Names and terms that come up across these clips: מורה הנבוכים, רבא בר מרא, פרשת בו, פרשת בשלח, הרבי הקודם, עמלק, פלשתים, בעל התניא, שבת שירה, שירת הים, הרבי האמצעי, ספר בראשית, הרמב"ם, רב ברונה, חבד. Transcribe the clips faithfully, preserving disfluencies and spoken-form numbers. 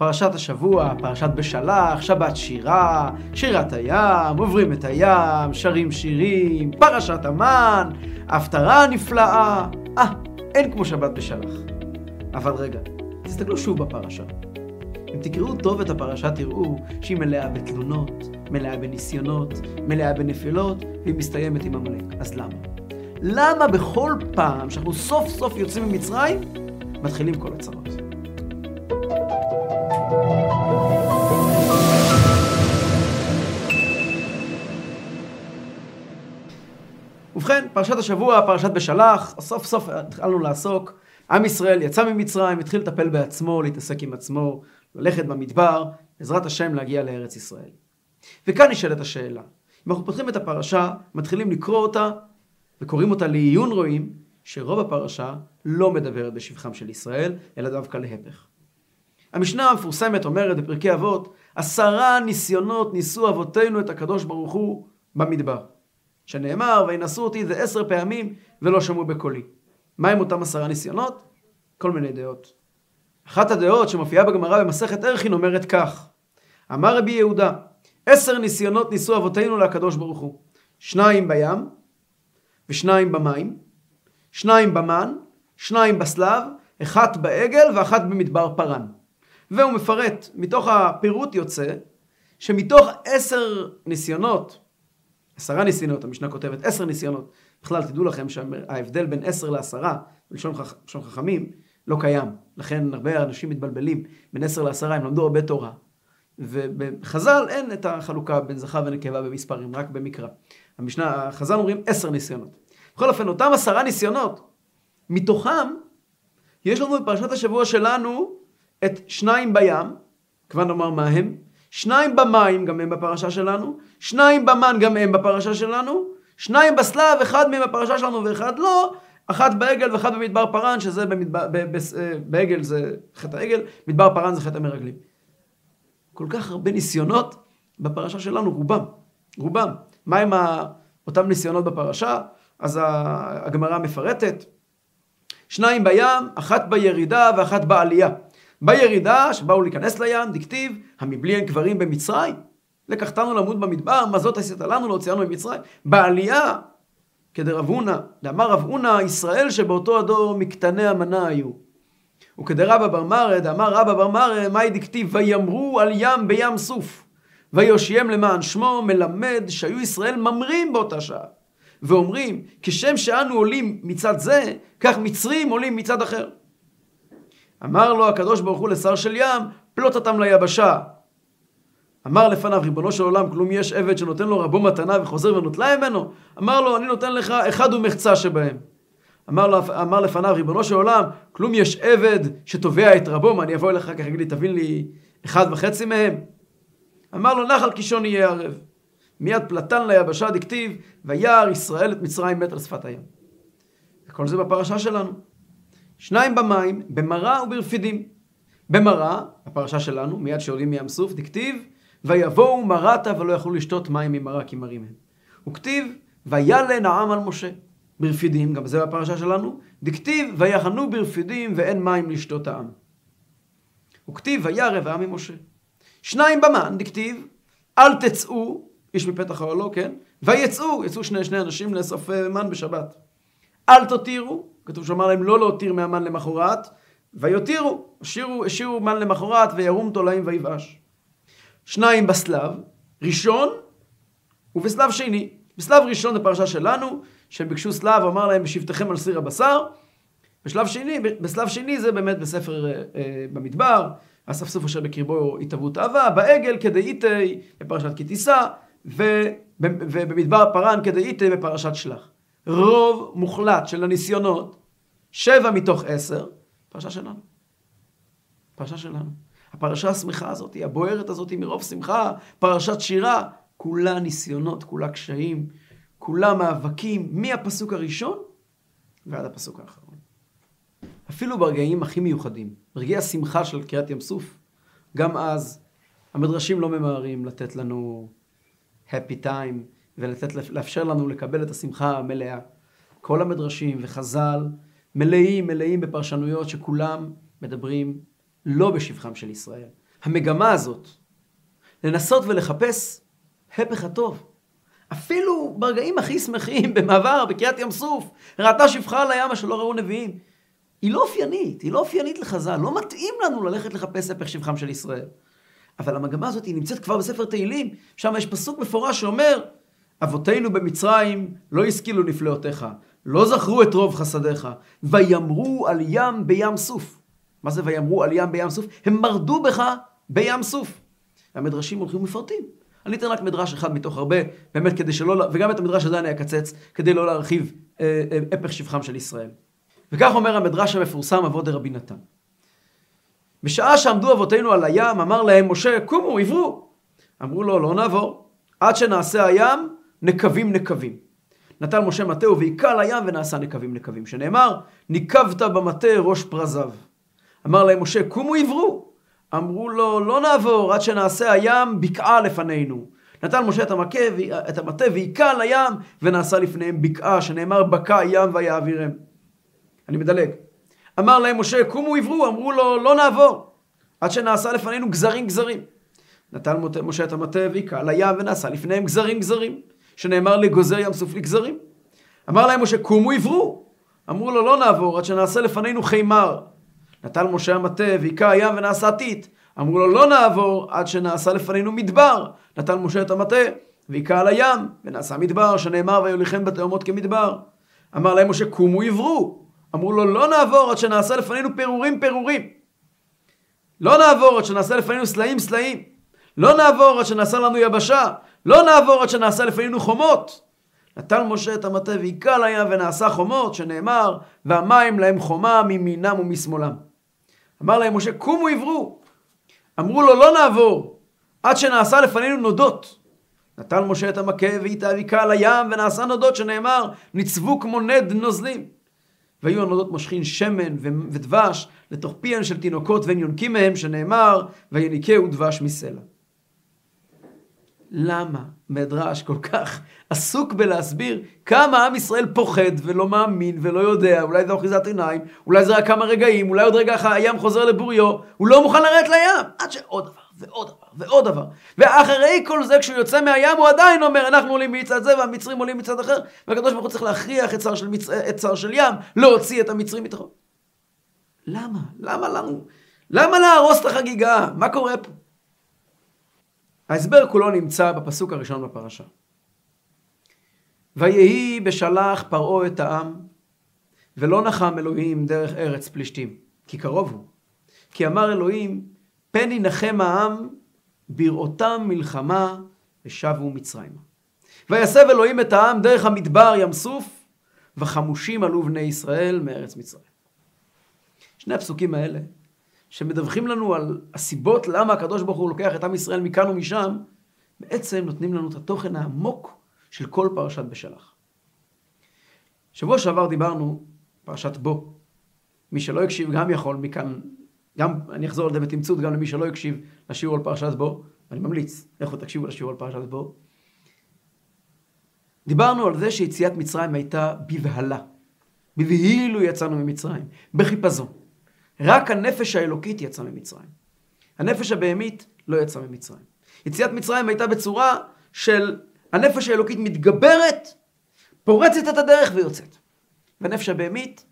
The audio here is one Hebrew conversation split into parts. פרשת השבוע, פרשת בשלח, שבת שירה, שירת הים, עוברים את הים, שרים שירים, פרשת המן, הפטרה נפלאה. אה, אין כמו שבת בשלח. אבל רגע, תסתכלו שוב בפרשה. אם תקראו טוב את הפרשה תראו שהיא מלאה בתלונות, מלאה בניסיונות, מלאה בנפילות, והיא מסתיימת עם עמלק. אז למה? למה בכל פעם שאנחנו סוף סוף יוצאים ממצרים, מתחילים כל הצרות? ובכן, פרשת השבוע, פרשת בשלח, סוף סוף התחלנו לעסוק. עם ישראל יצא ממצרים, התחיל לטפל בעצמו, להתעסק עם עצמו, ללכת במדבר, בעזרת השם להגיע לארץ ישראל. וכאן נשאלת השאלה, אם אנחנו פותחים את הפרשה, מתחילים לקרוא אותה, וקוראים אותה לעיון רואים, שרוב הפרשה לא מדברת בשבחם של ישראל, אלא דווקא להפך. המשנה המפורסמת אומרת בפרקי אבות, עשרה ניסיונות ניסו אבותינו את הקדוש ברוך הוא במדבר. שנאמר, וינסו אותי זה עשר פעמים ולא שמעו בקולי. מה עם אותם עשרה ניסיונות? כל מיני דעות. אחת הדעות שמופיעה בגמרא במסכת ערכין אומרת כך, אמר רבי יהודה, עשר ניסיונות ניסו אבותינו לקדוש ברוך הוא, שניים בים ושניים במים, שניים במן, שניים בסלב, אחת בעגל ואחת במדבר פרן. והוא מפרט, מתוך הפירוט יוצא, שמתוך עשר ניסיונות, עשרה ניסיונות, המשנה כותבת עשר ניסיונות, בכלל תדעו לכם שההבדל בין עשר לעשרה, בלשון חכ... חכמים, לא קיים. לכן הרבה אנשים מתבלבלים בין עשר לעשרה, הם למדו הרבה תורה. ובחז"ל אין את החלוקה בין זכר ונקבה במספרים, רק במקרא. המשנה, החז"ל אומרים עשר ניסיונות. בכל אופן, אותם עשרה ניסיונות, מתוכם, יש לנו בפרשת השבוע שלנו, את שניים בים, כבר נאמר מה הם, שניים במים גם הם בפרשה שלנו, שניים במן גם הם בפרשה שלנו, שניים בסלב, אחד מהם בפרשה שלנו ואחד לא, אחת בעגל ואחת במדבר פרן, שזה במדבר, בעגל זה חטא העגל, מדבר פרן זה חטא המרגלים. כל כך הרבה ניסיונות בפרשה שלנו, רובם, רובם. מה עם אותם ניסיונות בפרשה? אז הגמרא מפרטת, שניים בים, אחת בירידה ואחת בעלייה. בירידה שבאו להיכנס לים, דכתיב, המבלי אין קברים במצרים. לקחתנו למות במדבר, מה זאת עשית לנו, להוציאנו ממצרים. בעלייה, כדרב הונא, דאמר רב הונא, ישראל שבאותו הדור מקטני המנה היו. וכדרבא בר מרא, דאמר רבא בר מרא, מאי דכתיב, ויאמרו על ים בים סוף. ויושיעם למען שמו, מלמד שהיו ישראל ממרים באותה שעה. ואומרים, כשם שאנו עולים מצד זה, כך מצרים עולים מצד אחר. אמר לו הקדוש ברוך הוא לשר של ים, פלוט אותם ליבשה. אמר לפניו, ריבונו של עולם, כלום יש עבד שנותן לו רבו מתנה וחוזר ונוטלה ממנו. אמר לו, אני נותן לך אחד ומחצה שבהם. אמר, לו, אמר לפניו, ריבונו של עולם, כלום יש עבד שתובע את רבו, מה אני אבוא אליך ככה, אגיד לי, תבין לי אחד וחצי מהם. אמר לו, נחל קישון יהיה ערב. מיד פלטן ליבשה דכתיב, וירא ישראל את מצרים מת על שפת הים. וכל זה בפרשה שלנו. שניים במים, במראה וברפידים. במראה, הפרשה שלנו, מיד שעולים מים סוף, דכתיב, ויבואו מרתה ולא יכלו לשתות מים ממראה כי מרים הם. וכתיב, וילן העם על משה. ברפידים, גם זה בפרשה שלנו, דכתיב, ויחנו ברפידים ואין מים לשתות העם. וכתיב, וירא העם עם משה. שניים במן, דכתיב, אל תצאו, איש מפתח אוהלו, כן? ויצאו, יצאו שני, שני אנשים לאסוף מן בשבת. אל תותירו, כתוב שאמר להם לא להותיר מהמן למחרת, ויותירו, השאירו, השאירו מן למחרת וירום תולעים ויבאש. שניים בסלב, ראשון ובסלב שני. בסלב ראשון בפרשה שלנו, שהם ביקשו סלב, אמר להם בשבתכם על סיר הבשר. בשלב שני, בסלב שני זה באמת בספר אה, אה, במדבר, הספסוף אשר בקרבו התאוות אהבה, בעגל כדאיתי בפרשת כי תישא, ובמדבר פרן כדאיתי בפרשת שלח. רוב מוחלט של הניסיונות, שבע מתוך עשר, פרשה שלנו. פרשה שלנו. הפרשה השמחה הזאת, הבוערת הזאת מרוב שמחה, פרשת שירה, כולה ניסיונות, כולה קשיים, כולה מאבקים, מהפסוק הראשון ועד הפסוק האחרון. אפילו ברגעים הכי מיוחדים, ברגעי השמחה של קריאת ים סוף, גם אז המדרשים לא ממהרים לתת לנו happy time, ולאפשר לנו לקבל את השמחה המלאה. כל המדרשים וחז"ל מלאים, מלאים בפרשנויות שכולם מדברים לא בשבחם של ישראל, המגמה הזאת, לנסות ולחפש הפך הטוב. אפילו ברגעים הכי שמחים, במעבר, בקיעת ים סוף, ראתה שפחה על הים שלא ראו נביאים. היא לא אופיינית, היא לא אופיינית לחז"ל, לא מתאים לנו ללכת לחפש הפך שפחם של ישראל. אבל המגמה הזאת היא נמצאת כבר בספר תהילים, שם יש פסוק מפורש שאומר, אבותינו במצרים לא השכילו נפלאותיך, לא זכרו את רוב חסדיך, ויאמרו על ים בים סוף. מה זה ויאמרו על ים בים סוף? הם מרדו בך בים סוף. המדרשים הולכים ומפרטים. אני אתן רק מדרש אחד מתוך הרבה, באמת כדי שלא, וגם את המדרש הזה אני אקצץ, כדי לא להרחיב אה, אה, הפך שפחם של ישראל. וכך אומר המדרש המפורסם אבות דרבי נתן. בשעה שעמדו אבותינו על הים, אמר להם משה, קומו, עברו. אמרו לו, לא נעבור. עד שנעשה הים, נקבים נקבים. נטל משה מטהו ויקע לים ונעשה נקבים נקבים. שנאמר, ניקבת במטה ראש פרזיו. אמר להם משה, קומו, עברו. אמרו לו, לא נעבור, עד שנעשה הים בקעה לפנינו. נטל משה את, המכה, את המטה ויקע לים ונעשה לפניהם בקעה, שנאמר, בקע הים ויעבירם. אני מדלג. אמר להם משה, קומו עברו, אמרו לו, לא נעבור, עד שנעשה לפנינו גזרים גזרים. נטל משה את המטה ויקע לים ונעשה לפניהם גזרים גזרים, שנאמר לגוזר ים סוף לגזרים. אמר להם משה, קומו עברו, אמרו לו, לא נעבור, עד שנעשה לפנינו חימר. נטל משה המטה ויקע הים ונעשה עתית, אמרו לו, לא נעבור, עד שנעשה לפנינו מדבר. נטל משה את המטה ויקע לים ונעשה מדבר, שנאמר ויוליכם בתהומות כמדבר. אמר להם משה, קומו עברו, אמרו לו, לא נעבור עד שנעשה לפנינו פירורים פירורים. לא נעבור עד שנעשה לפנינו סלעים סלעים. לא נעבור עד שנעשה לנו יבשה. לא נעבור עד שנעשה לפנינו חומות. נטל משה את המטה ויקע לים ונעשה חומות, שנאמר, והמים להם חומה מימינם ומשמאלם. אמר להם משה, קומו עברו. אמרו לו, לא נעבור עד שנעשה לפנינו נודות. נטל משה את המכה ויקע לים ונעשה נודות, שנאמר, ניצבו כמו נד נוזלים. והיו הנודות משכין שמן ודבש לתוך פיהם של תינוקות והן יונקים מהם, שנאמר ויניקהו דבש מסלע. למה מדרש כל כך עסוק בלהסביר כמה עם ישראל פוחד ולא מאמין ולא יודע? אולי זה אחיזת עיניים, אולי זה רק כמה רגעים, אולי עוד רגע הים חוזר לבוריו, הוא לא מוכן לרדת לים, עד שעוד דבר ועוד דבר ועוד דבר. ואחרי כל זה כשהוא יוצא מהים הוא עדיין אומר, אנחנו עולים מצד זה והמצרים עולים מצד אחר, והקדוש ברוך הוא צריך להכריח את צר של, מצ... את צר של ים, להוציא את המצרים מתוכו. למה? למה לנו? למה להרוס את החגיגה? מה קורה פה? ההסבר כולו נמצא בפסוק הראשון בפרשה. ויהי בשלח פרעה את העם, ולא נחם אלוהים דרך ארץ פלשתים, כי קרוב הוא. כי אמר אלוהים, פן ינחם העם בראותם מלחמה ושבו מצרימה. ויסב אלוהים את העם דרך המדבר ים סוף, וחמושים עלו בני ישראל מארץ מצרים. שני הפסוקים האלה, שמדווחים לנו על הסיבות למה הקדוש ברוך הוא לוקח את עם ישראל מכאן ומשם, בעצם נותנים לנו את התוכן העמוק של כל פרשת בשלח. שבוע שעבר דיברנו פרשת בו. מי שלא יקשיב גם יכול מכאן, גם אני אחזור על זה בתמצות, גם למי שלא יקשיב לשיעור על פרשת בו, ואני ממליץ, לכו תקשיבו לשיעור על פרשת בו. דיברנו על זה שיציאת מצרים הייתה בבהלה, בבהילו יצאנו ממצרים, בחיפזון. רק הנפש האלוקית יצאה ממצרים. הנפש הבהמית לא יצאה ממצרים. יציאת מצרים הייתה בצורה של הנפש האלוקית מתגברת, פורצת את הדרך ויוצאת. והנפש הבהמית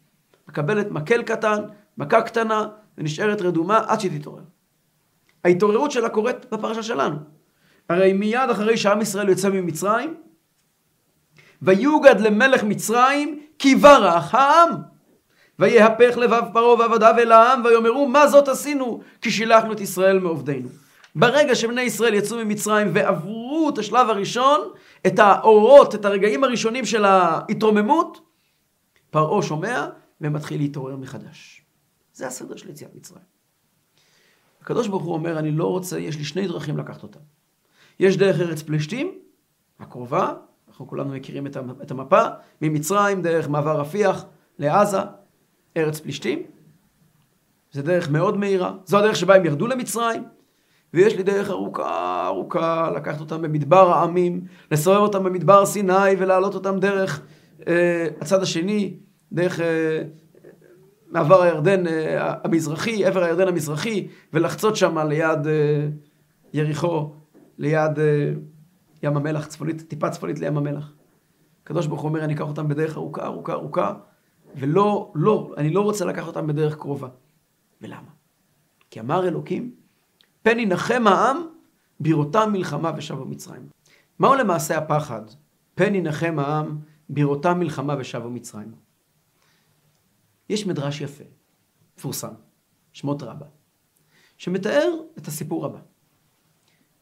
מקבלת מקל קטן, מכה קטנה, ונשארת רדומה עד שתתעורר. ההתעוררות שלה קורית בפרשה שלנו. הרי מיד אחרי שעם ישראל יוצא ממצרים, ויוגד למלך מצרים כי ברח העם. ויהפך לבב פרעה ועבדיו אל העם, ויאמרו מה זאת עשינו כי שילחנו את ישראל מעובדינו. ברגע שבני ישראל יצאו ממצרים ועברו את השלב הראשון, את האורות, את הרגעים הראשונים של ההתרוממות, פרעה שומע ומתחיל להתעורר מחדש. זה הסדר של יציאת מצרים. הקדוש ברוך הוא אומר, אני לא רוצה, יש לי שני דרכים לקחת אותם. יש דרך ארץ פלשתים, הקרובה, אנחנו כולנו מכירים את המפה, ממצרים דרך מעבר רפיח לעזה, ארץ פלשתים. זה דרך מאוד מהירה. זו הדרך שבה הם ירדו למצרים. ויש לי דרך ארוכה, ארוכה, לקחת אותם במדבר העמים, לסובב אותם במדבר סיני ולהעלות אותם דרך אה, הצד השני, דרך אה, מעבר הירדן המזרחי, עבר הירדן המזרחי, ולחצות שם ליד יריחו, ליד ים המלח, צפונית, טיפה צפונית לים המלח. הקדוש ברוך הוא אומר, אני אקח אותם בדרך ארוכה, ארוכה, ארוכה, ולא, לא, אני לא רוצה לקח אותם בדרך קרובה. ולמה? כי אמר אלוקים, פן ינחם העם, בירותם מלחמה ושבו מצרים. מהו למעשה הפחד? פן ינחם העם, בירותם מלחמה ושבו מצרים. יש מדרש יפה, פורסם, שמות רבה, שמתאר את הסיפור הבא.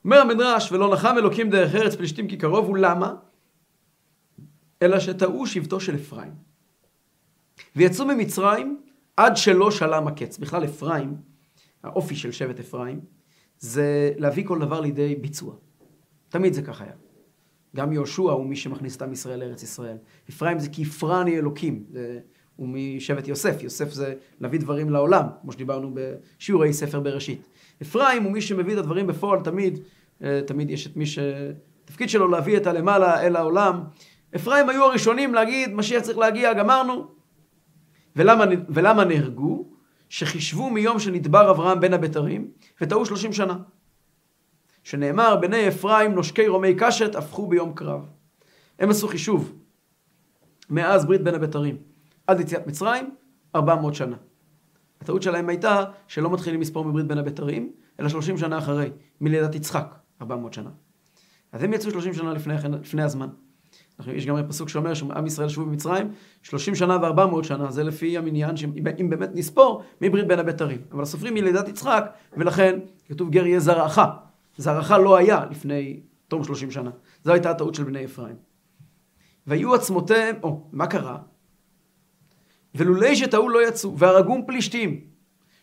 אומר המדרש, ולא נחם אלוקים דרך ארץ פלשתים כי קרוב, ולמה? אלא שטעו שבטו של אפרים. ויצאו ממצרים עד שלא שלם הקץ. בכלל אפרים, האופי של שבט אפרים, זה להביא כל דבר לידי ביצוע. תמיד זה כך היה. גם יהושע הוא מי שמכניס תם ישראל לארץ ישראל. אפרים זה כי יפרני אלוקים, זה... ומשבט יוסף, יוסף זה להביא דברים לעולם, כמו שדיברנו בשיעורי ספר בראשית. אפרים הוא מי שמביא את הדברים בפועל תמיד, תמיד יש את מי שתפקיד שלו להביא את הלמעלה אל העולם. אפרים היו הראשונים להגיד, משיח צריך להגיע, גמרנו. ולמה, ולמה נהרגו? שחישבו מיום שנדבר אברהם בין הבתרים, וטעו שלושים שנה. שנאמר, בני אפרים נושקי רומי קשת הפכו ביום קרב. הם עשו חישוב, מאז ברית בין הבתרים. עד יציאת מצרים, ארבע מאות שנה. הטעות שלהם הייתה שלא מתחילים לספור מברית בין הבתרים, אלא שלושים שנה אחרי, מלידת יצחק, ארבע מאות שנה. אז הם יצאו שלושים שנה לפני, לפני הזמן. אנחנו, יש גם פסוק שאומר שעם ישראל שבו במצרים, שלושים שנה וארבע מאות שנה, זה לפי המניין שאם באמת נספור, מברית בין הבתרים. אבל הסופרים מלידת יצחק, ולכן כתוב גר יהיה זרעך. זרעך לא היה לפני תום שלושים שנה. זו הייתה הטעות של בני אפרים. והיו עצמותיהם, או, מה קרה? ולולי שטעו לא יצאו, והרגום פלישתים,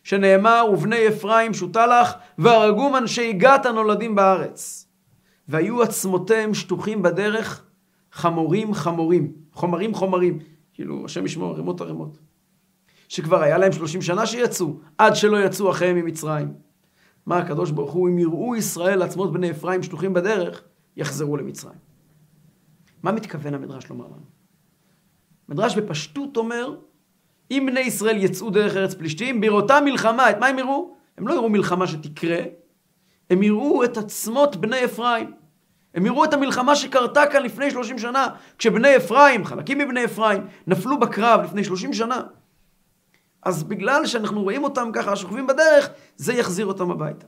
שנאמר, ובני אפרים שותה לך, והרגום אנשי גת הנולדים בארץ. והיו עצמותיהם שטוחים בדרך, חמורים חמורים, חומרים חומרים, כאילו, השם ישמור, רימות הרימות. שכבר היה להם שלושים שנה שיצאו, עד שלא יצאו אחריהם ממצרים. מה הקדוש ברוך הוא, אם יראו ישראל עצמות בני אפרים שטוחים בדרך, יחזרו למצרים. מה מתכוון המדרש לומר לנו? מדרש בפשטות אומר, אם בני ישראל יצאו דרך ארץ פלישתים, בראותם מלחמה, את מה הם יראו? הם לא יראו מלחמה שתקרה, הם יראו את עצמות בני אפרים. הם יראו את המלחמה שקרתה כאן לפני שלושים שנה, כשבני אפרים, חלקים מבני אפרים, נפלו בקרב לפני שלושים שנה. אז בגלל שאנחנו רואים אותם ככה, שוכבים בדרך, זה יחזיר אותם הביתה.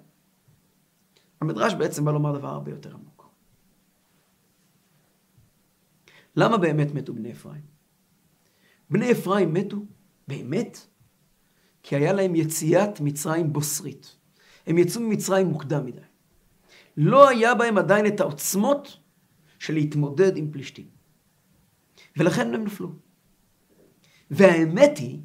המדרש בעצם בא לומר דבר הרבה יותר עמוק. למה באמת מתו בני אפרים? בני אפרים מתו? באמת? כי היה להם יציאת מצרים בוסרית. הם יצאו ממצרים מוקדם מדי. לא היה בהם עדיין את העוצמות של להתמודד עם פלישתים. ולכן הם נפלו. והאמת היא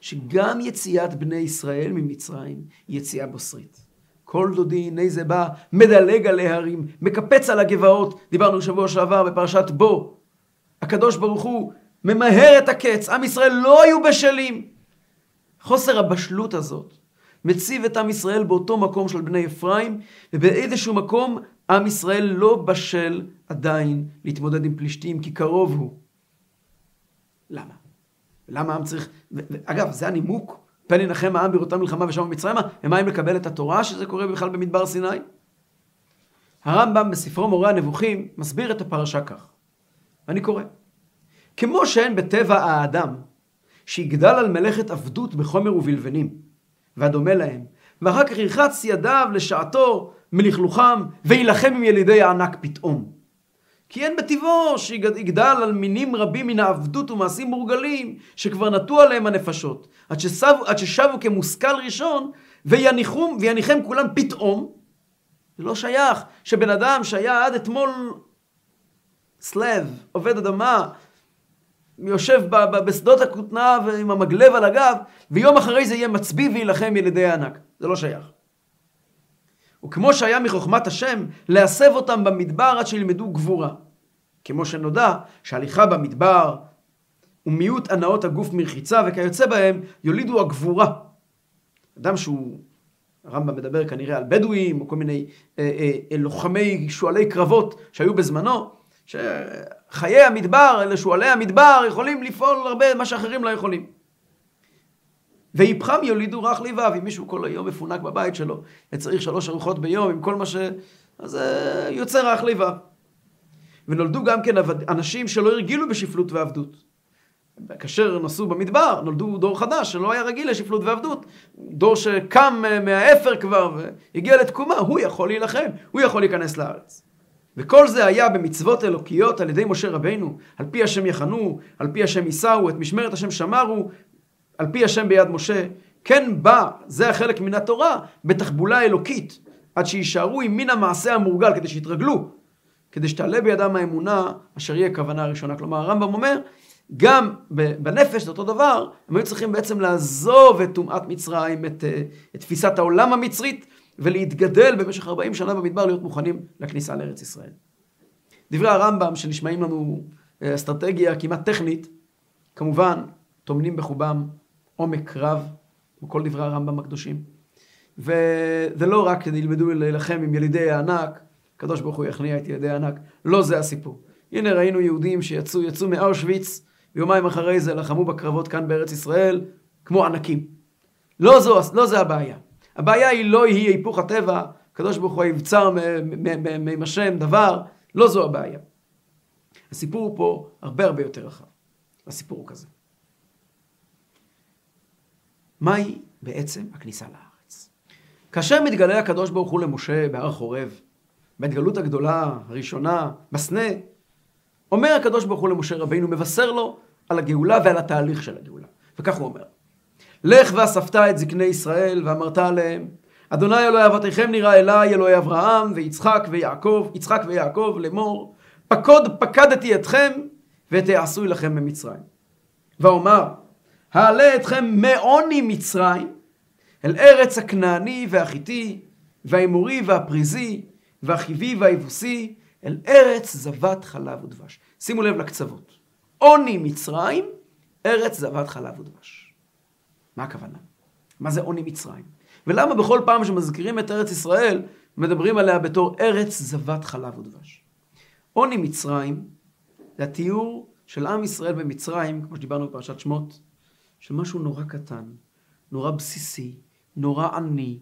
שגם יציאת בני ישראל ממצרים היא יציאה בוסרית. כל דודי הנה זה בא, מדלג על ההרים, מקפץ על הגבעות. דיברנו שבוע שעבר בפרשת בו. הקדוש ברוך הוא ממהר את הקץ, עם ישראל לא היו בשלים. חוסר הבשלות הזאת מציב את עם ישראל באותו מקום של בני אפרים, ובאיזשהו מקום עם ישראל לא בשל עדיין להתמודד עם פלישתים, כי קרוב הוא. למה? למה עם צריך... אגב, זה הנימוק, פן ינחם העם בירותם מלחמה ושבו מצרימה, הם האם לקבל את התורה שזה קורה בכלל במדבר סיני? הרמב"ם בספרו מורה הנבוכים מסביר את הפרשה כך. ואני קורא. כמו שהן בטבע האדם, שיגדל על מלאכת עבדות בחומר ובלבנים, והדומה להם, ואחר כך ירחץ ידיו לשעתו מלכלוכם, וילחם עם ילידי הענק פתאום. כי אין בטבעו שיגדל על מינים רבים מן העבדות ומעשים מורגלים, שכבר נטו עליהם הנפשות, עד, שסבו, עד ששבו כמושכל ראשון, ויניחם, ויניחם כולם פתאום. זה לא שייך שבן אדם שהיה עד אתמול סלב, עובד אדמה, יושב ב- ב- בשדות הכותנה ועם המגלב על הגב, ויום אחרי זה יהיה מצביא וילחם ילידי הענק. זה לא שייך. וכמו שהיה מחוכמת השם, להסב אותם במדבר עד שילמדו גבורה. כמו שנודע שהליכה במדבר ומיעוט הנאות הגוף מרחיצה, וכיוצא בהם יולידו הגבורה. אדם שהוא, הרמב"ם מדבר כנראה על בדואים, או כל מיני אה, אה, לוחמי שואלי קרבות שהיו בזמנו, שחיי המדבר, אלה שועלי המדבר, יכולים לפעול הרבה מה שאחרים לא יכולים. ויפחם יולידו רך לבב. אם מישהו כל היום מפונק בבית שלו, וצריך שלוש ארוחות ביום עם כל מה ש... אז יוצא רך לבב. ונולדו גם כן אנשים שלא הרגילו בשפלות ועבדות. כאשר נסעו במדבר, נולדו דור חדש שלא היה רגיל לשפלות ועבדות. דור שקם מהאפר כבר והגיע לתקומה, הוא יכול להילחם, הוא יכול להיכנס לארץ. וכל זה היה במצוות אלוקיות על ידי משה רבינו. על פי השם יחנו, על פי השם יישאו, את משמרת השם שמרו, על פי השם ביד משה. כן בא, זה החלק מן התורה, בתחבולה אלוקית, עד שישארו עם מן המעשה המורגל, כדי שיתרגלו, כדי שתעלה בידם האמונה, אשר יהיה הכוונה הראשונה. כלומר, הרמב"ם אומר, גם בנפש זה אותו דבר, הם היו צריכים בעצם לעזוב את טומאת מצרים, את, את תפיסת העולם המצרית, ולהתגדל במשך ארבעים שנה במדבר, להיות מוכנים לכניסה לארץ ישראל. דברי הרמב"ם שנשמעים לנו אסטרטגיה כמעט טכנית, כמובן טומנים בחובם עומק רב, כמו כל דברי הרמב"ם הקדושים. וזה לא רק כדי ילמדו להילחם עם ילידי הענק, הקדוש ברוך הוא יכניע את ילידי הענק, לא זה הסיפור. הנה ראינו יהודים שיצאו, יצאו מאושוויץ, ויומיים אחרי זה לחמו בקרבות כאן בארץ ישראל, כמו ענקים. לא זו, לא זה הבעיה. הבעיה היא לא היא היפוך הטבע, הקדוש ברוך הוא יבצר ממשם דבר, לא זו הבעיה. הסיפור פה הרבה הרבה יותר רחב. הסיפור הוא כזה. מהי בעצם הכניסה לארץ? כאשר מתגלה הקדוש ברוך הוא למשה בהר חורב, בהתגלות הגדולה הראשונה, בסנה, אומר הקדוש ברוך הוא למשה רבינו, מבשר לו על הגאולה ועל התהליך של הגאולה. וכך הוא אומר, לך ואספת את זקני ישראל ואמרת עליהם, אדוני אלוהי אבותיכם נראה אליי, אלוהי אברהם ויצחק ויעקב, יצחק ויעקב לאמור, פקוד פקדתי אתכם ותעשוי לכם ממצרים. ואומר, העלה אתכם מעוני מצרים אל ארץ הכנעני והחיתי והאמורי והפריזי והחיבי והיבוסי, אל ארץ זבת חלב ודבש. שימו לב לקצוות. עוני מצרים, ארץ זבת חלב ודבש. מה הכוונה? מה זה עוני מצרים? ולמה בכל פעם שמזכירים את ארץ ישראל, מדברים עליה בתור ארץ זבת חלב ודבש? עוני מצרים, זה התיאור של עם ישראל במצרים, כמו שדיברנו בפרשת שמות, של משהו נורא קטן, נורא בסיסי, נורא עני,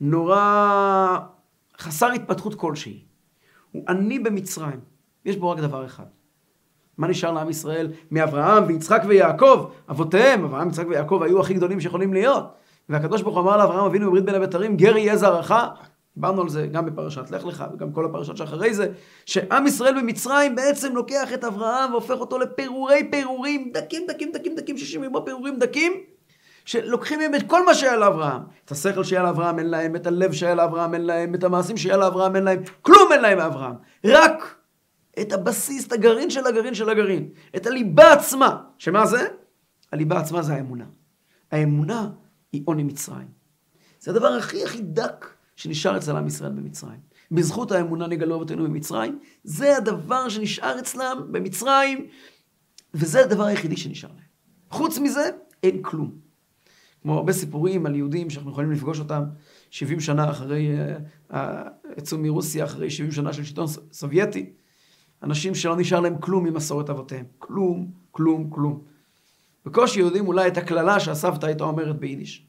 נורא חסר התפתחות כלשהי. הוא עני במצרים. יש בו רק דבר אחד. מה נשאר לעם ישראל? מאברהם ויצחק ויעקב, אבותיהם, אברהם, יצחק ויעקב היו הכי גדולים שיכולים להיות. והקדוש ברוך הוא אמר לאברהם אבינו בברית בין הבתרים, גר יהיה זרעך. דיברנו על זה גם בפרשת לך לך, וגם כל הפרשת שאחרי זה, שעם ישראל במצרים בעצם לוקח את אברהם והופך אותו לפירורי פירורים, דקים, דקים, דקים, דקים, שישים יום פירורים דקים, שלוקחים מהם את כל מה שהיה לאברהם. את השכל שהיה לאברהם אין להם, את הלב שהיה לאברהם אין להם, את המעשים שהיה לאברהם אין להם, כלום אין להם מאברהם. רק את הבסיס, את הגרעין של הגרעין של הגרעין, את הליבה עצמה. שמה זה? הליבה עצמה זה האמונה. האמונה היא עוני מצרים. זה הדבר הכי הכי דק שנשאר אצל עם ישראל במצרים. בזכות האמונה נגאלו אבותינו במצרים, זה הדבר שנשאר אצלם במצרים, וזה הדבר היחידי שנשאר להם. חוץ מזה, אין כלום. כמו הרבה סיפורים על יהודים שאנחנו יכולים לפגוש אותם שבעים שנה אחרי, יצאו מרוסיה אחרי שבעים שנה של שלטון סובייטי, אנשים שלא נשאר להם כלום ממסורת אבותיהם. כלום, כלום, כלום. בקושי יודעים אולי את הכללה שהסבתא הייתה אומרת ביידיש.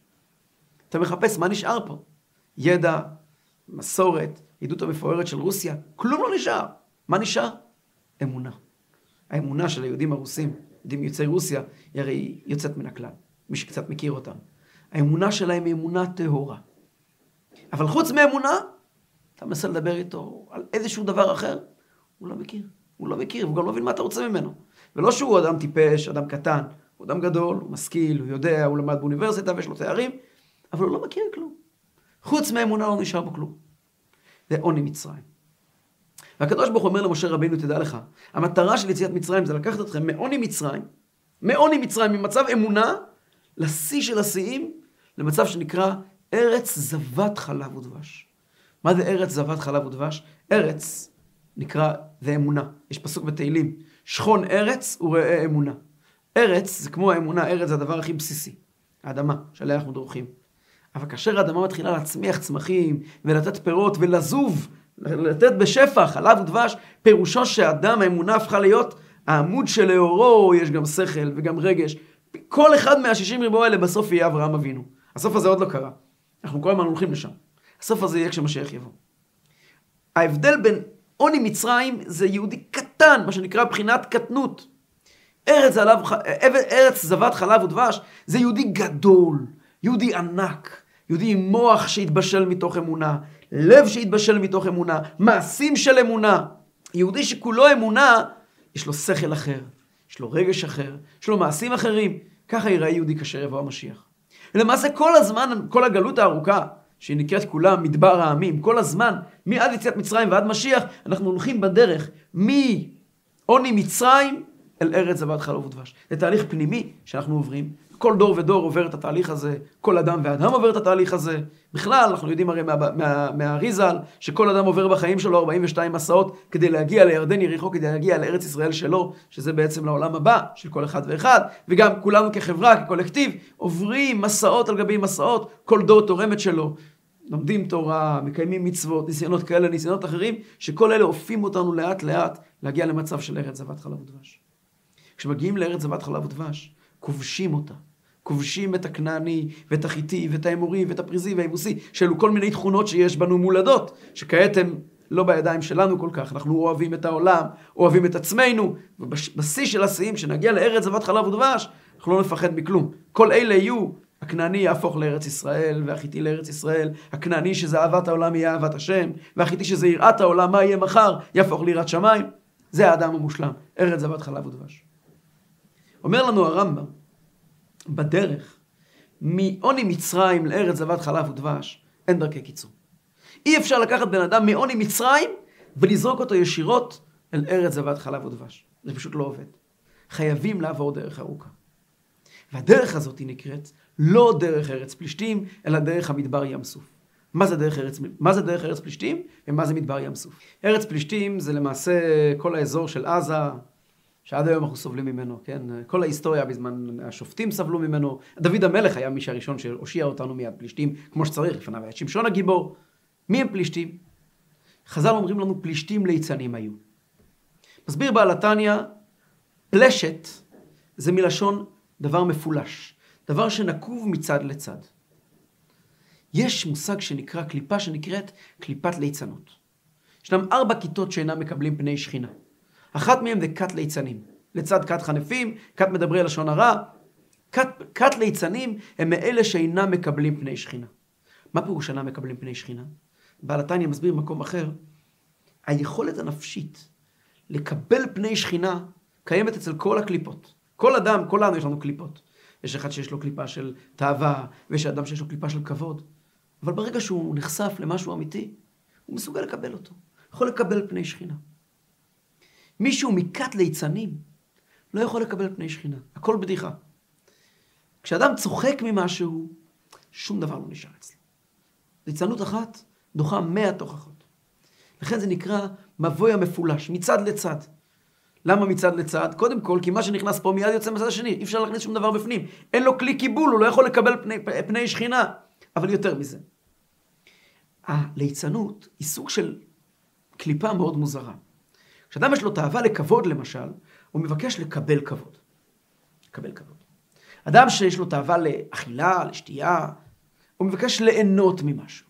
אתה מחפש מה נשאר פה. ידע, מסורת, עדות המפוארת של רוסיה. כלום לא נשאר. מה נשאר? אמונה. האמונה של היהודים הרוסים, יהודים יוצאי רוסיה, היא הרי יוצאת מן הכלל. מי שקצת מכיר אותם. האמונה שלהם היא אמונה טהורה. אבל חוץ מאמונה, אתה מנסה לדבר איתו על איזשהו דבר אחר, הוא לא מכיר, הוא לא מכיר, הוא גם לא מבין מה אתה רוצה ממנו. ולא שהוא אדם טיפש, אדם קטן, הוא אדם גדול, הוא משכיל, הוא יודע, הוא למד באוניברסיטה ויש לו תארים, אבל הוא לא מכיר כלום. חוץ מהאמונה לא נשאר בו כלום. זה עוני מצרים. והקדוש ברוך הוא אומר למשה רבינו, תדע לך, המטרה של יציאת מצרים זה לקחת אתכם מעוני מצרים, מעוני מצרים, ממצב אמונה, לשיא של השיאים, למצב שנקרא ארץ זבת חלב ודבש. מה זה ארץ זבת חלב ודבש? ארץ נקרא זה אמונה. יש פסוק בתהילים, שכון ארץ וראה אמונה. ארץ זה כמו האמונה, ארץ זה הדבר הכי בסיסי. האדמה, שעליה אנחנו דורכים. אבל כאשר האדמה מתחילה להצמיח צמחים, ולתת פירות, ולזוב, לתת בשפע, חלב ודבש, פירושו שהאדם, האמונה הפכה להיות העמוד שלאורו, יש גם שכל וגם רגש, כל אחד מהשישים ריבו האלה בסוף יהיה אברהם אבינו. הסוף הזה עוד לא קרה. אנחנו כל הזמן הולכים לשם. הסוף הזה יהיה כשמשיח יבוא. ההבדל בין עוני מצרים זה יהודי קטן, מה שנקרא בחינת קטנות. ארץ, עליו, ארץ זבת חלב ודבש זה יהודי גדול, יהודי ענק, יהודי עם מוח שהתבשל מתוך אמונה, לב שהתבשל מתוך אמונה, מעשים של אמונה. יהודי שכולו אמונה, יש לו שכל אחר, יש לו רגש אחר, יש לו מעשים אחרים. ככה יראה יהודי כאשר יבוא המשיח. ולמעשה כל הזמן, כל הגלות הארוכה, שהיא נקראת כולה מדבר העמים, כל הזמן, מעד יציאת מצרים ועד משיח, אנחנו הולכים בדרך מעוני מצרים אל ארץ זבת חלב ודבש. זה תהליך פנימי שאנחנו עוברים. כל דור ודור עובר את התהליך הזה, כל אדם ואדם עובר את התהליך הזה. בכלל, אנחנו יודעים הרי מהריזל, שכל אדם עובר בחיים שלו ארבעים ושתיים מסעות, כדי להגיע לירדן יריחו, כדי להגיע לארץ ישראל שלו, שזה בעצם לעולם הבא של כל אחד ואחד, וגם כולנו כחברה, כקולקטיב, עוברים מסעות על גבי מסעות, כל דור תורמת שלו. לומדים תורה, מקיימים מצוות, ניסיונות כאלה, ניסיונות אחרים, שכל אלה הופכים אותנו לאט לאט להגיע למצב של ארץ זבת חלב ודבש. כשמגיעים לארץ זבת חלב ודבש, כובשים אותה. כובשים את הכנעני, ואת החיטי, ואת האמורי, ואת הפריזי, והאיבוסי, שאלו כל מיני תכונות שיש בנו מולדות, שכעת הן לא בידיים שלנו כל כך. אנחנו אוהבים את העולם, אוהבים את עצמנו, ובשיא של השיאים, שנגיע לארץ זבת חלב ודבש, אנחנו לא נפחד מכלום. כל אלה יהיו, הכנעני יהפוך לארץ ישראל, והחיטי לארץ ישראל, הכנעני שזה אהבת העולם יהיה אהבת השם, והחיטי שזה יראת העולם, מה יהיה מחר, יהפוך ליראת שמיים. זה האדם המושלם, ארץ זבת חלב ודבש. אומר לנו הרמב"ם, בדרך, מעוני מצרים לארץ זבת חלב ודבש, אין דרכי קיצור. אי אפשר לקחת בן אדם מעוני מצרים, ולזרוק אותו ישירות אל ארץ זבת חלב ודבש. זה פשוט לא עובד. חייבים לעבור דרך ארוכה. והדרך הזאת נקראת לא דרך ארץ פלשתים, אלא דרך המדבר ים סוף. מה זה דרך ארץ, מה זה דרך ארץ פלשתים, ומה זה מדבר ים סוף? ארץ פלשתים זה למעשה כל האזור של עזה, שעד היום אנחנו סובלים ממנו, כן? כל ההיסטוריה בזמן השופטים סבלו ממנו. דוד המלך היה מי שהראשון שהושיע אותנו מיד פלישתים, כמו שצריך, לפניו היה שמשון הגיבור. מי הם פלישתים? חז"ל אומרים לנו, פלישתים ליצנים היו. מסביר בעל התניא, פלשת זה מלשון דבר מפולש, דבר שנקוב מצד לצד. יש מושג שנקרא קליפה, שנקראת קליפת ליצנות. ישנם ארבע כיתות שאינם מקבלים פני שכינה. אחת מהם זה כת ליצנים. לצד כת חנפים, כת מדברי לשון הרע. כת ליצנים הם מאלה שאינם מקבלים פני שכינה. מה פירוש אינם מקבלים פני שכינה? בעל התניא מסביר במקום אחר. היכולת הנפשית לקבל פני שכינה קיימת אצל כל הקליפות. כל אדם, כולנו יש לנו קליפות. יש אחד שיש לו קליפה של תאווה, ויש אדם שיש לו קליפה של כבוד. אבל ברגע שהוא נחשף למשהו אמיתי, הוא מסוגל לקבל אותו. יכול לקבל פני שכינה. מישהו מכת ליצנים לא יכול לקבל פני שכינה. הכל בדיחה. כשאדם צוחק ממשהו, שום דבר לא נשאר אצלו. ליצנות אחת דוחה מאה תוכחות. לכן זה נקרא מבוי המפולש, מצד לצד. למה מצד לצד? קודם כל, כי מה שנכנס פה מיד יוצא מצד השני. אי אפשר להכניס שום דבר בפנים. אין לו כלי קיבול, הוא לא יכול לקבל פני, פני שכינה. אבל יותר מזה. הליצנות היא סוג של קליפה מאוד מוזרה. כשאדם יש לו תאווה לכבוד למשל, הוא מבקש לקבל כבוד. לקבל כבוד. אדם שיש לו תאווה לאכילה, לשתייה, הוא מבקש ליהנות ממשהו.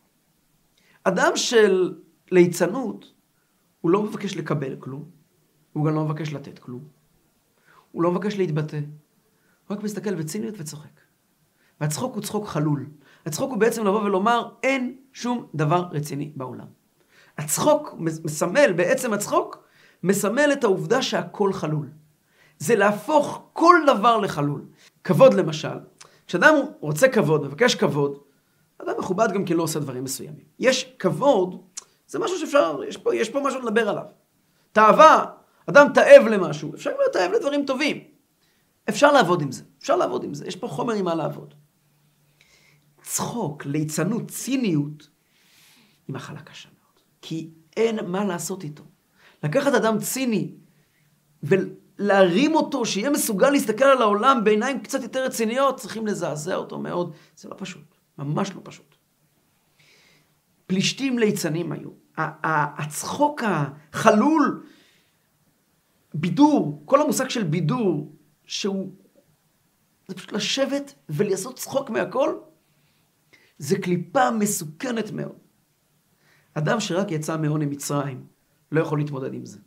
אדם של ליצנות, הוא לא מבקש לקבל כלום, הוא גם לא מבקש לתת כלום. הוא לא מבקש להתבטא. הוא רק מסתכל בציניות וצוחק. והצחוק הוא צחוק חלול. הצחוק הוא בעצם לבוא ולומר, אין שום דבר רציני בעולם. הצחוק מסמל, בעצם הצחוק, מסמל את העובדה שהכל חלול. זה להפוך כל דבר לחלול. כבוד למשל, כשאדם רוצה כבוד, מבקש כבוד, אדם מכובד גם כי לא עושה דברים מסוימים. יש כבוד, זה משהו שאפשר, יש פה, יש פה משהו לדבר עליו. תאווה, אדם תאב למשהו, אפשר להיות תאב לדברים טובים. אפשר לעבוד עם זה, אפשר לעבוד עם זה, יש פה חומר עם מה לעבוד. צחוק, ליצנות, ציניות, היא מחלה קשה מאוד, כי אין מה לעשות איתו. לקחת אדם ציני ולהרים אותו, שיהיה מסוגל להסתכל על העולם בעיניים קצת יותר רציניות, צריכים לזעזע אותו מאוד. זה לא פשוט, ממש לא פשוט. פלישתים ליצנים היו. הצחוק החלול, בידור, כל המושג של בידור, שהוא זה פשוט לשבת ולעשות צחוק מהכל, זה קליפה מסוכנת מאוד. אדם שרק יצא מעוני מצרים לא יכול להתמודד עם זה.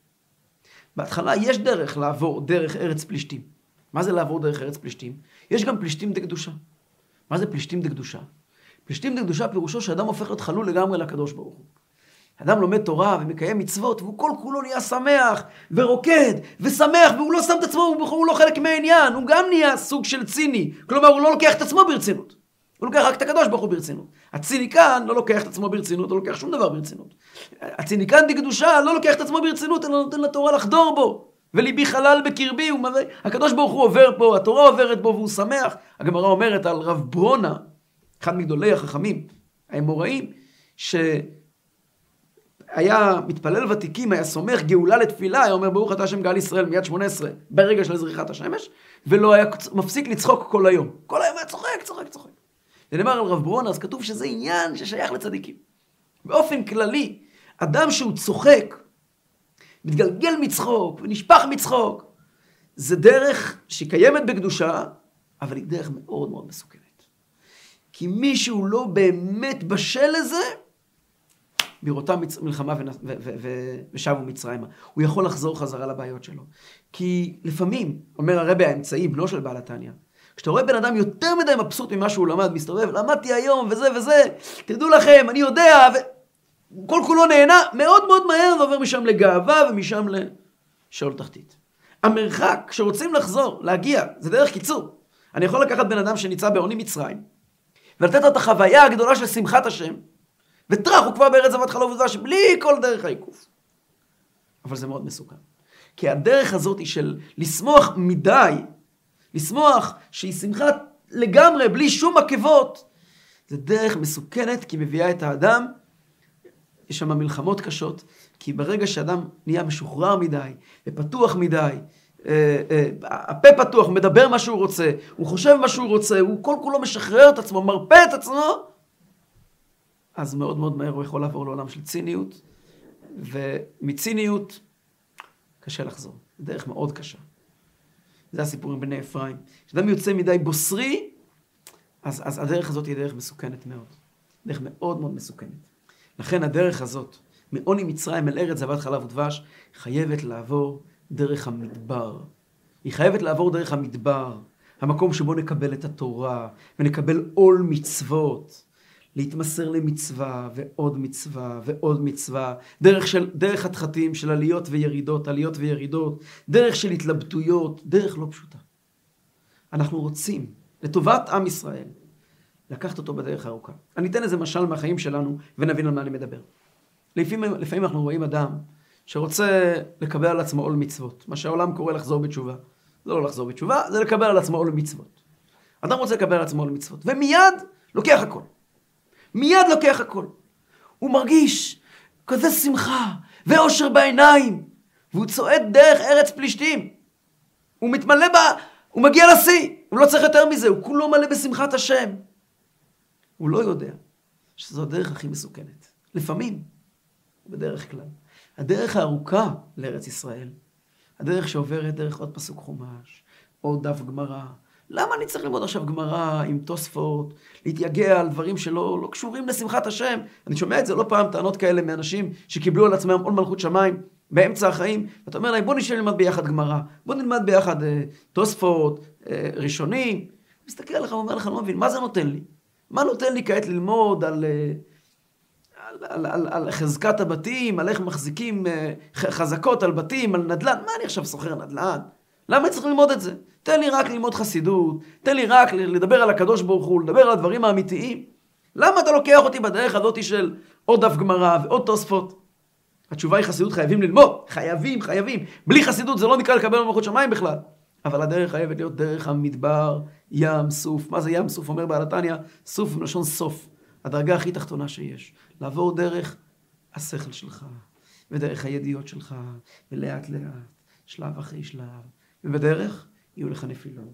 בהתחלה יש דרך לעבור דרך ארץ פלישתים. מה זה לעבור דרך ארץ פלישתים? יש גם פלישתים דה קדושה. מה זה פלישתים דה קדושה? פלישתים דה קדושה פירושו שאדם הופך להיות חלול לגמרי לקדוש ברוך הוא. אדם לומד תורה ומקיים מצוות, והוא כל כולו נהיה שמח ורוקד ושמח, והוא לא שם את עצמו, הוא לא חלק מהעניין, הוא גם נהיה סוג של ציני. כלומר, הוא לא לוקח את עצמו ברצינות. הוא לוקח רק את הקדוש ברוך הוא ברצינות. הציניקן לא לוקח את עצמו ברצינות, לא לוקח שום דבר ברצינות. הציניקן דקדושה לא לוקח את עצמו ברצינות, אלא נותן לתורה לחדור בו. וליבי חלל בקרבי, הקדוש ברוך הוא עובר פה, התורה עוברת בו והוא שמח. הגמרא אומרת על רב ברונה, אחד מגדולי החכמים, האמוראים, שהיה מתפלל ותיקים, היה סומך גאולה לתפילה, היה אומר ברוך אתה השם גאל ישראל מיד שמונה עשרה, ברגע של זריחת השמש, ולא היה מפסיק לצחוק כל היום. כל היום היה צוחק, צוחק, צוחק. ונאמר על רב ברונה, אז כתוב שזה עניין ששייך לצדיקים. באופן כללי, אדם שהוא צוחק, מתגלגל מצחוק ונשפח מצחוק, זה דרך שקיימת בקדושה, אבל היא דרך מאוד מאוד מסוכנת. כי מישהו לא באמת בשל לזה, בראותם מלחמה ושבו מצרימה. הוא יכול לחזור חזרה לבעיות שלו. כי לפעמים, אומר הרבי האמצעי, בנו של בעל התניא, כשאתה רואה בן אדם יותר מדי מבסוט ממה שהוא למד, מסתובב, למדתי היום וזה וזה, תדעו לכם, אני יודע, ו... כל כולו נהנה מאוד מאוד מהר, ועובר משם לגאווה ומשם לשאול תחתית. המרחק שרוצים לחזור, להגיע, זה דרך קיצור. אני יכול לקחת בן אדם שניצא בעוני מצרים, ולתת לו את החוויה הגדולה של שמחת השם, וטרח הוא כבר בארץ זבת חלב ודבש, בלי כל דרך העיקוף. אבל זה מאוד מסוכן. כי הדרך הזאת היא של לשמוח מדי, לשמוח שהיא שמחת לגמרי, בלי שום עקבות, זה דרך מסוכנת, כי מביאה את האדם, יש שם מלחמות קשות, כי ברגע שאדם נהיה משוחרר מדי, ופתוח מדי, אה, אה, הפה פתוח, מדבר מה שהוא רוצה, הוא חושב מה שהוא רוצה, הוא כל כולו משחרר את עצמו, מרפא את עצמו, אז מאוד מאוד מהר הוא יכול לעבור לעולם של ציניות, ומציניות קשה לחזור, דרך מאוד קשה. זה הסיפור עם בני אפרים. כשאדם יוצא מדי בוסרי, אז, אז הדרך הזאת היא דרך מסוכנת מאוד. דרך מאוד מאוד מסוכנת. לכן הדרך הזאת, מעוני מצרים אל ארץ זבת חלב ודבש, חייבת לעבור דרך המדבר. היא חייבת לעבור דרך המדבר, המקום שבו נקבל את התורה, ונקבל עול מצוות. להתמסר למצווה ועוד מצווה ועוד מצווה, דרך של דרך התחתים של עליות וירידות, עליות וירידות, דרך של התלבטויות, דרך לא פשוטה. אנחנו רוצים לטובת עם ישראל לקחת אותו בדרך ארוכה. אני אתן איזה משל מהחיים שלנו ונבין על מה אני מדבר. לפעמים, לפעמים אנחנו רואים אדם שרוצה לקבל על עצמו עול מצוות, מה שהעולם קורא לחזור בתשובה. זה לא לחזור בתשובה, זה לקבל על עצמו עול מצוות. אדם רוצה לקבל על עצמו עול מצוות ומיד לוקח הכל. מיד לוקח הכל. הוא מרגיש כזה שמחה ואושר בעיניים, והוא צועד דרך ארץ פלישתים. הוא מתמלא בה, הוא מגיע לשיא, הוא לא צריך יותר מזה, הוא כולו מלא בשמחת השם. הוא לא יודע שזו הדרך הכי מסוכנת. לפעמים, בדרך כלל. הדרך הארוכה לארץ ישראל, הדרך שעוברת דרך עוד פסוק חומש, עוד דף גמרא, למה אני צריך ללמוד עכשיו גמרא עם תוספות, להתייגע על דברים שלא לא קשורים לשמחת השם? אני שומע את זה לא פעם, טענות כאלה מאנשים שקיבלו על עצמם עול מלכות שמיים באמצע החיים, ואתה אומר להם, בוא נשאר ללמד ביחד גמרא, בוא נלמד ביחד אה, תוספות, אה, ראשונים. מסתכל עליך ואומר לך, אני לא מבין, מה זה נותן לי? מה נותן לי כעת ללמוד על, אה, על, על, על, על חזקת הבתים, על איך מחזיקים אה, חזקות על בתים, על נדל"ן? מה אני עכשיו סוחר נדל"ן? למה צריך ללמוד את זה? תן לי רק ללמוד חסידות, תן לי רק לדבר על הקדוש ברוך הוא, לדבר על הדברים האמיתיים. למה אתה לוקח אותי בדרך הזאת של עוד דף גמרא ועוד תוספות? התשובה היא חסידות חייבים ללמוד, חייבים, חייבים. בלי חסידות זה לא נקרא לקבל על מלכות שמיים בכלל. אבל הדרך חייבת להיות דרך המדבר, ים, סוף. מה זה ים, סוף? אומר בעל התניא, סוף מלשון סוף. הדרגה הכי תחתונה שיש. לעבור דרך השכל שלך, ודרך הידיעות שלך, ולאט לאט, שלב אחרי שלב. ובדרך יהיו לך נפילות,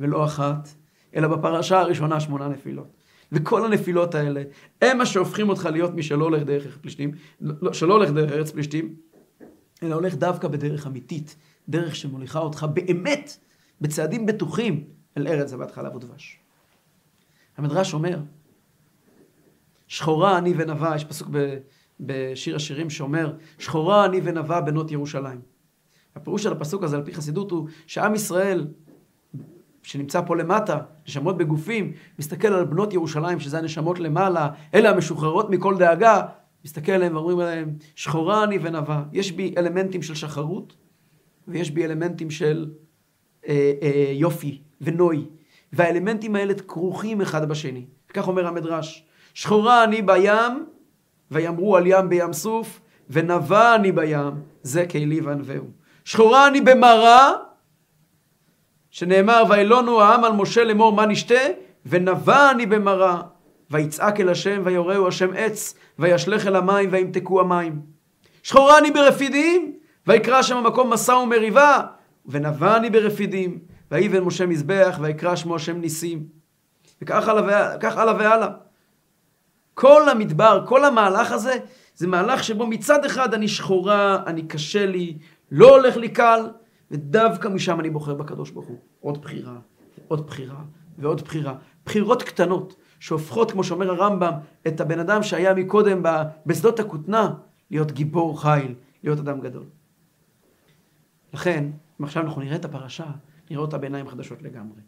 ולא אחת, אלא בפרשה הראשונה שמונה נפילות. וכל הנפילות האלה, הם מה שהופכים אותך להיות מי שלא הולך דרך פלישתים, לא, שלא הולך דרך ארץ פלישתים, אלא הולך דווקא בדרך אמיתית, דרך שמוליכה אותך באמת, בצעדים בטוחים, אל ארץ זבת חלב ודבש. המדרש אומר, שחורה אני ונבה, יש פסוק בשיר השירים שאומר, שחורה אני ונבה בנות ירושלים. הפירוש של הפסוק הזה על פי חסידות הוא שעם ישראל, שנמצא פה למטה, נשמות בגופים, מסתכל על בנות ירושלים, שזה הנשמות למעלה, אלה המשוחררות מכל דאגה, מסתכל עליהם ואומרים עליהם, שחורה אני ונבה. יש בי אלמנטים של שחרות, ויש בי אלמנטים של אה, אה, יופי ונוי. והאלמנטים האלה כרוכים אחד בשני. כך אומר המדרש, שחורה אני בים, ויאמרו על ים בים סוף, ונבה אני בים, זה כלי וענווהו. שחורה אני במרה, שנאמר, ואילונו העם על משה לאמור מה נשתה, ונבה אני במרה, ויצעק אל השם, ויורהו השם עץ, וישלך אל המים, וימתקו המים. שחורה אני ברפידים, ויקרא שם המקום מסע ומריבה, ונבה אני ברפידים, ואיבן משה מזבח, ויקרא שמו השם ניסים. וכך הלאה והלאה. כל המדבר, כל המהלך הזה, זה מהלך שבו מצד אחד אני שחורה, אני קשה לי, לא הולך לי קל, ודווקא משם אני בוחר בקדוש ברוך הוא. עוד בחירה, עוד בחירה, ועוד בחירה. בחירות קטנות, שהופכות, כמו שאומר הרמב"ם, את הבן אדם שהיה מקודם בשדות הכותנה, להיות גיבור חיל, להיות אדם גדול. לכן, אם עכשיו אנחנו נראה את הפרשה, נראה אותה בעיניים חדשות לגמרי.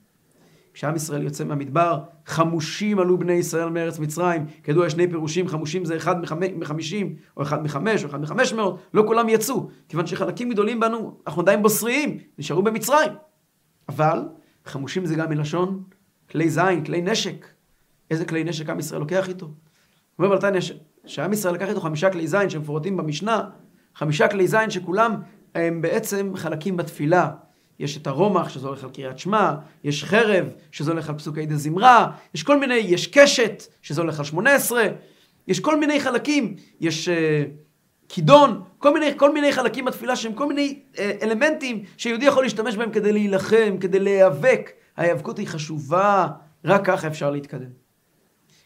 כשעם ישראל יוצא מהמדבר, חמושים עלו בני ישראל מארץ מצרים, כדוע יש שני פירושים, חמושים זה אחד מחמישים, או אחד מחמש, או אחד מחמש מאות, לא כולם יצאו, כיוון שחלקים גדולים בנו, אנחנו עדיין בוסריים, נשארו במצרים. אבל, חמושים זה גם מלשון, כלי זין, כלי נשק. איזה כלי נשק עם ישראל לוקח איתו? אומר בעל התניא, שעם ישראל לקח איתו חמישה כלי זין שמפורטים במשנה, חמישה כלי זין שכולם הם בעצם חלקים בתפילה. יש את הרומח שזה הולך על קריאת שמע, יש חרב שזה הולך על פסוקי דזמרה, יש כל מיני, יש קשת שזה הולך על שמונה עשרה, יש כל מיני חלקים, יש uh, כידון, כל מיני, כל מיני חלקים בתפילה שהם כל מיני uh, אלמנטים שיהודי יכול להשתמש בהם כדי להילחם, כדי להיאבק. ההיאבקות היא חשובה, רק ככה אפשר להתקדם.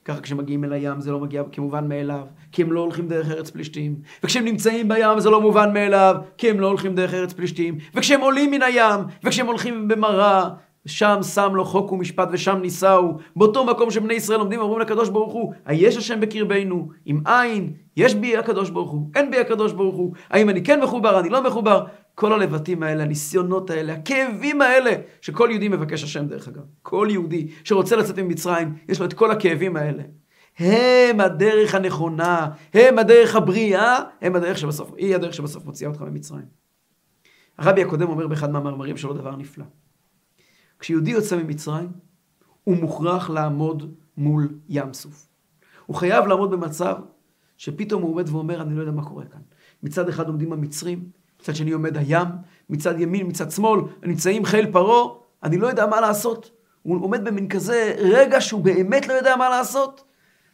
ככה כשמגיעים אל הים זה לא מגיע כמובן מאליו, כי הם לא הולכים דרך ארץ פלישתים. וכשהם נמצאים בים זה לא מובן מאליו, כי הם לא הולכים דרך ארץ פלישתים. וכשהם עולים מן הים, וכשהם הולכים במראה, שם שם לו חוק ומשפט ושם ניסהו. באותו מקום שבני ישראל עומדים ואומרים לקדוש ברוך הוא, היש השם בקרבנו, עם עין, יש בי הקדוש ברוך הוא, אין בי הקדוש ברוך הוא, האם אני כן מחובר, אני לא מחובר. כל הלבטים האלה, הניסיונות האלה, הכאבים האלה, שכל יהודי מבקש השם דרך אגב. כל יהודי שרוצה לצאת ממצרים, יש לו את כל הכאבים האלה. הם הדרך הנכונה, הם הדרך הבריאה, הם הדרך שבסוף, היא הדרך שבסוף מוציאה אותך ממצרים. הרבי הקודם אומר באחד מהמאמרים שלו דבר נפלא. כשיהודי יוצא ממצרים, הוא מוכרח לעמוד מול ים סוף. הוא חייב לעמוד במצב שפתאום הוא עומד ואומר, אני לא יודע מה קורה כאן. מצד אחד עומדים המצרים, מצד שני עומד הים, מצד ימין, מצד שמאל, נמצאים חיל פרו, אני לא יודע מה לעשות. הוא עומד במין כזה רגע שהוא באמת לא יודע מה לעשות,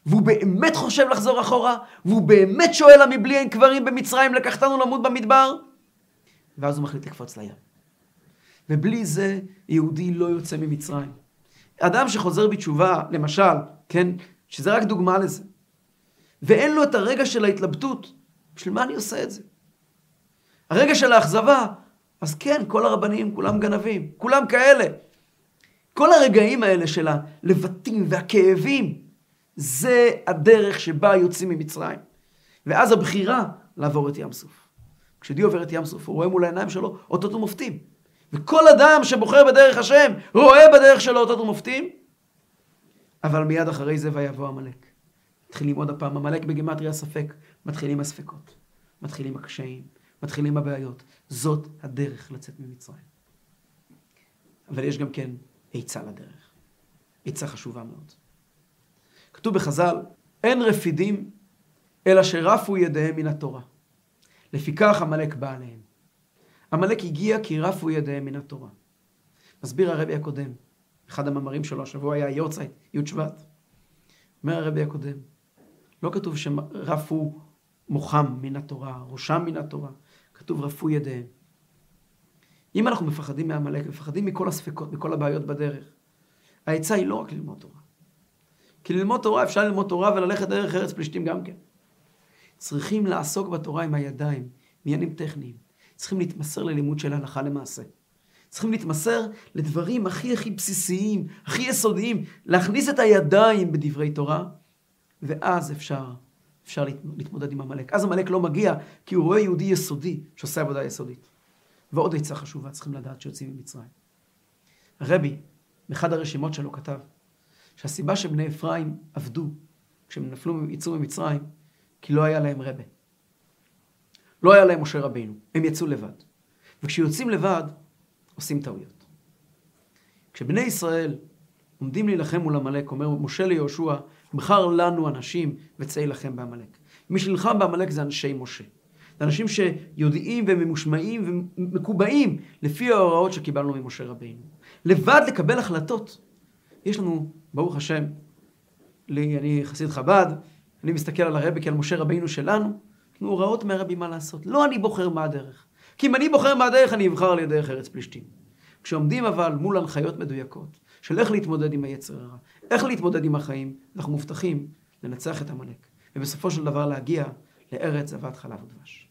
והוא באמת חושב לחזור אחורה, והוא באמת שואל מבלי אין קברים במצרים, לקחתנו למות במדבר, ואז הוא מחליט לקפוץ לים. ובלי זה יהודי לא יוצא ממצרים. אדם שחוזר בתשובה, למשל, כן, שזה רק דוגמה לזה, ואין לו את הרגע של ההתלבטות, בשביל מה אני עושה את זה? הרגע של האכזבה, אז כן, כל הרבנים, כולם גנבים, כולם כאלה. כל הרגעים האלה של הלבטים והכאבים, זה הדרך שבה יוצאים ממצרים. ואז הבחירה לעבור את ים סוף. כשדי עובר את ים סוף, הוא רואה מול העיניים שלו אותות ומופתים. וכל אדם שבוחר בדרך השם, רואה בדרך שלו אותות ומופתים. אבל מיד אחרי זה ויבוא המלאק. מתחילים עוד הפעם, המלאק בגימטריה ספק, מתחילים הספקות, מתחילים הקשיים. מתחילים הבעיות. זאת הדרך לצאת ממצרים. אבל יש גם כן עצה לדרך. עצה חשובה מאוד. כתוב בחז"ל, אין רפידים, אלא שרפו ידיהם מן התורה. לפיכך המלאק בא עליהם. המלאק הגיע כי רפו ידיהם מן התורה. מסביר הרבי הקודם, אחד המאמרים שלו, השבוע היה יורצייט, י' שבט. אומר הרבי הקודם, לא כתוב שרפו מוחם מן התורה, ראשם מן התורה. כתוב רפו ידיהם. אם אנחנו מפחדים מהמלאק, מפחדים מכל הספקות, מכל הבעיות בדרך, העצה היא לא רק ללמוד תורה. כי ללמוד תורה, אפשר ללמוד תורה וללכת דרך ארץ פלישתים גם כן. צריכים לעסוק בתורה עם הידיים, מעניינים טכניים. צריכים להתמסר ללימוד של הלכה למעשה. צריכים להתמסר לדברים הכי הכי בסיסיים, הכי יסודיים, להכניס את הידיים בדברי תורה, ואז אפשר, אפשר להתמודד עם המלאק. אז המלאק לא מגיע, כי הוא רואה יהודי יסודי שעושה עבודה יסודית. ועוד עצה חשובה, צריכים לדעת שיוצאים ממצרים. הרבי, באחד הרשימות שלו כתב, שהסיבה שבני אפרים עבדו, כשהם נפלו, יצאו ממצרים, כי לא היה להם רבי. לא היה להם משה רבינו, הם יצאו לבד. וכשיוצאים לבד, עושים טעויות. כשבני ישראל עומדים להילחם מול המלאק, אומר משה ליהושע, בחר לנו אנשים וצא להילחם בהמלאק. מי שנלחם בהמלאק זה אנשי משה. זה אנשים שיודעים וממושמעים ומקובעים לפי ההוראות שקיבלנו ממשה רבינו. לבד לקבל החלטות. יש לנו, ברוך השם, לי, אני חסיד חבד, אני מסתכל על הרבי כעל משה רבינו שלנו, תנו הוראות מהרבי מה לעשות. לא אני בוחר מה הדרך. כי אם אני בוחר מה הדרך, אני אבחר על ידי ארץ פלשתים. כשעומדים אבל מול הנחיות מדויקות, של איך להתמודד עם היצר הרע, איך להתמודד עם החיים, אנחנו מובטחים לנצח את המלאק. ובסופו של דבר להגיע לארץ זבת חלב ודבש.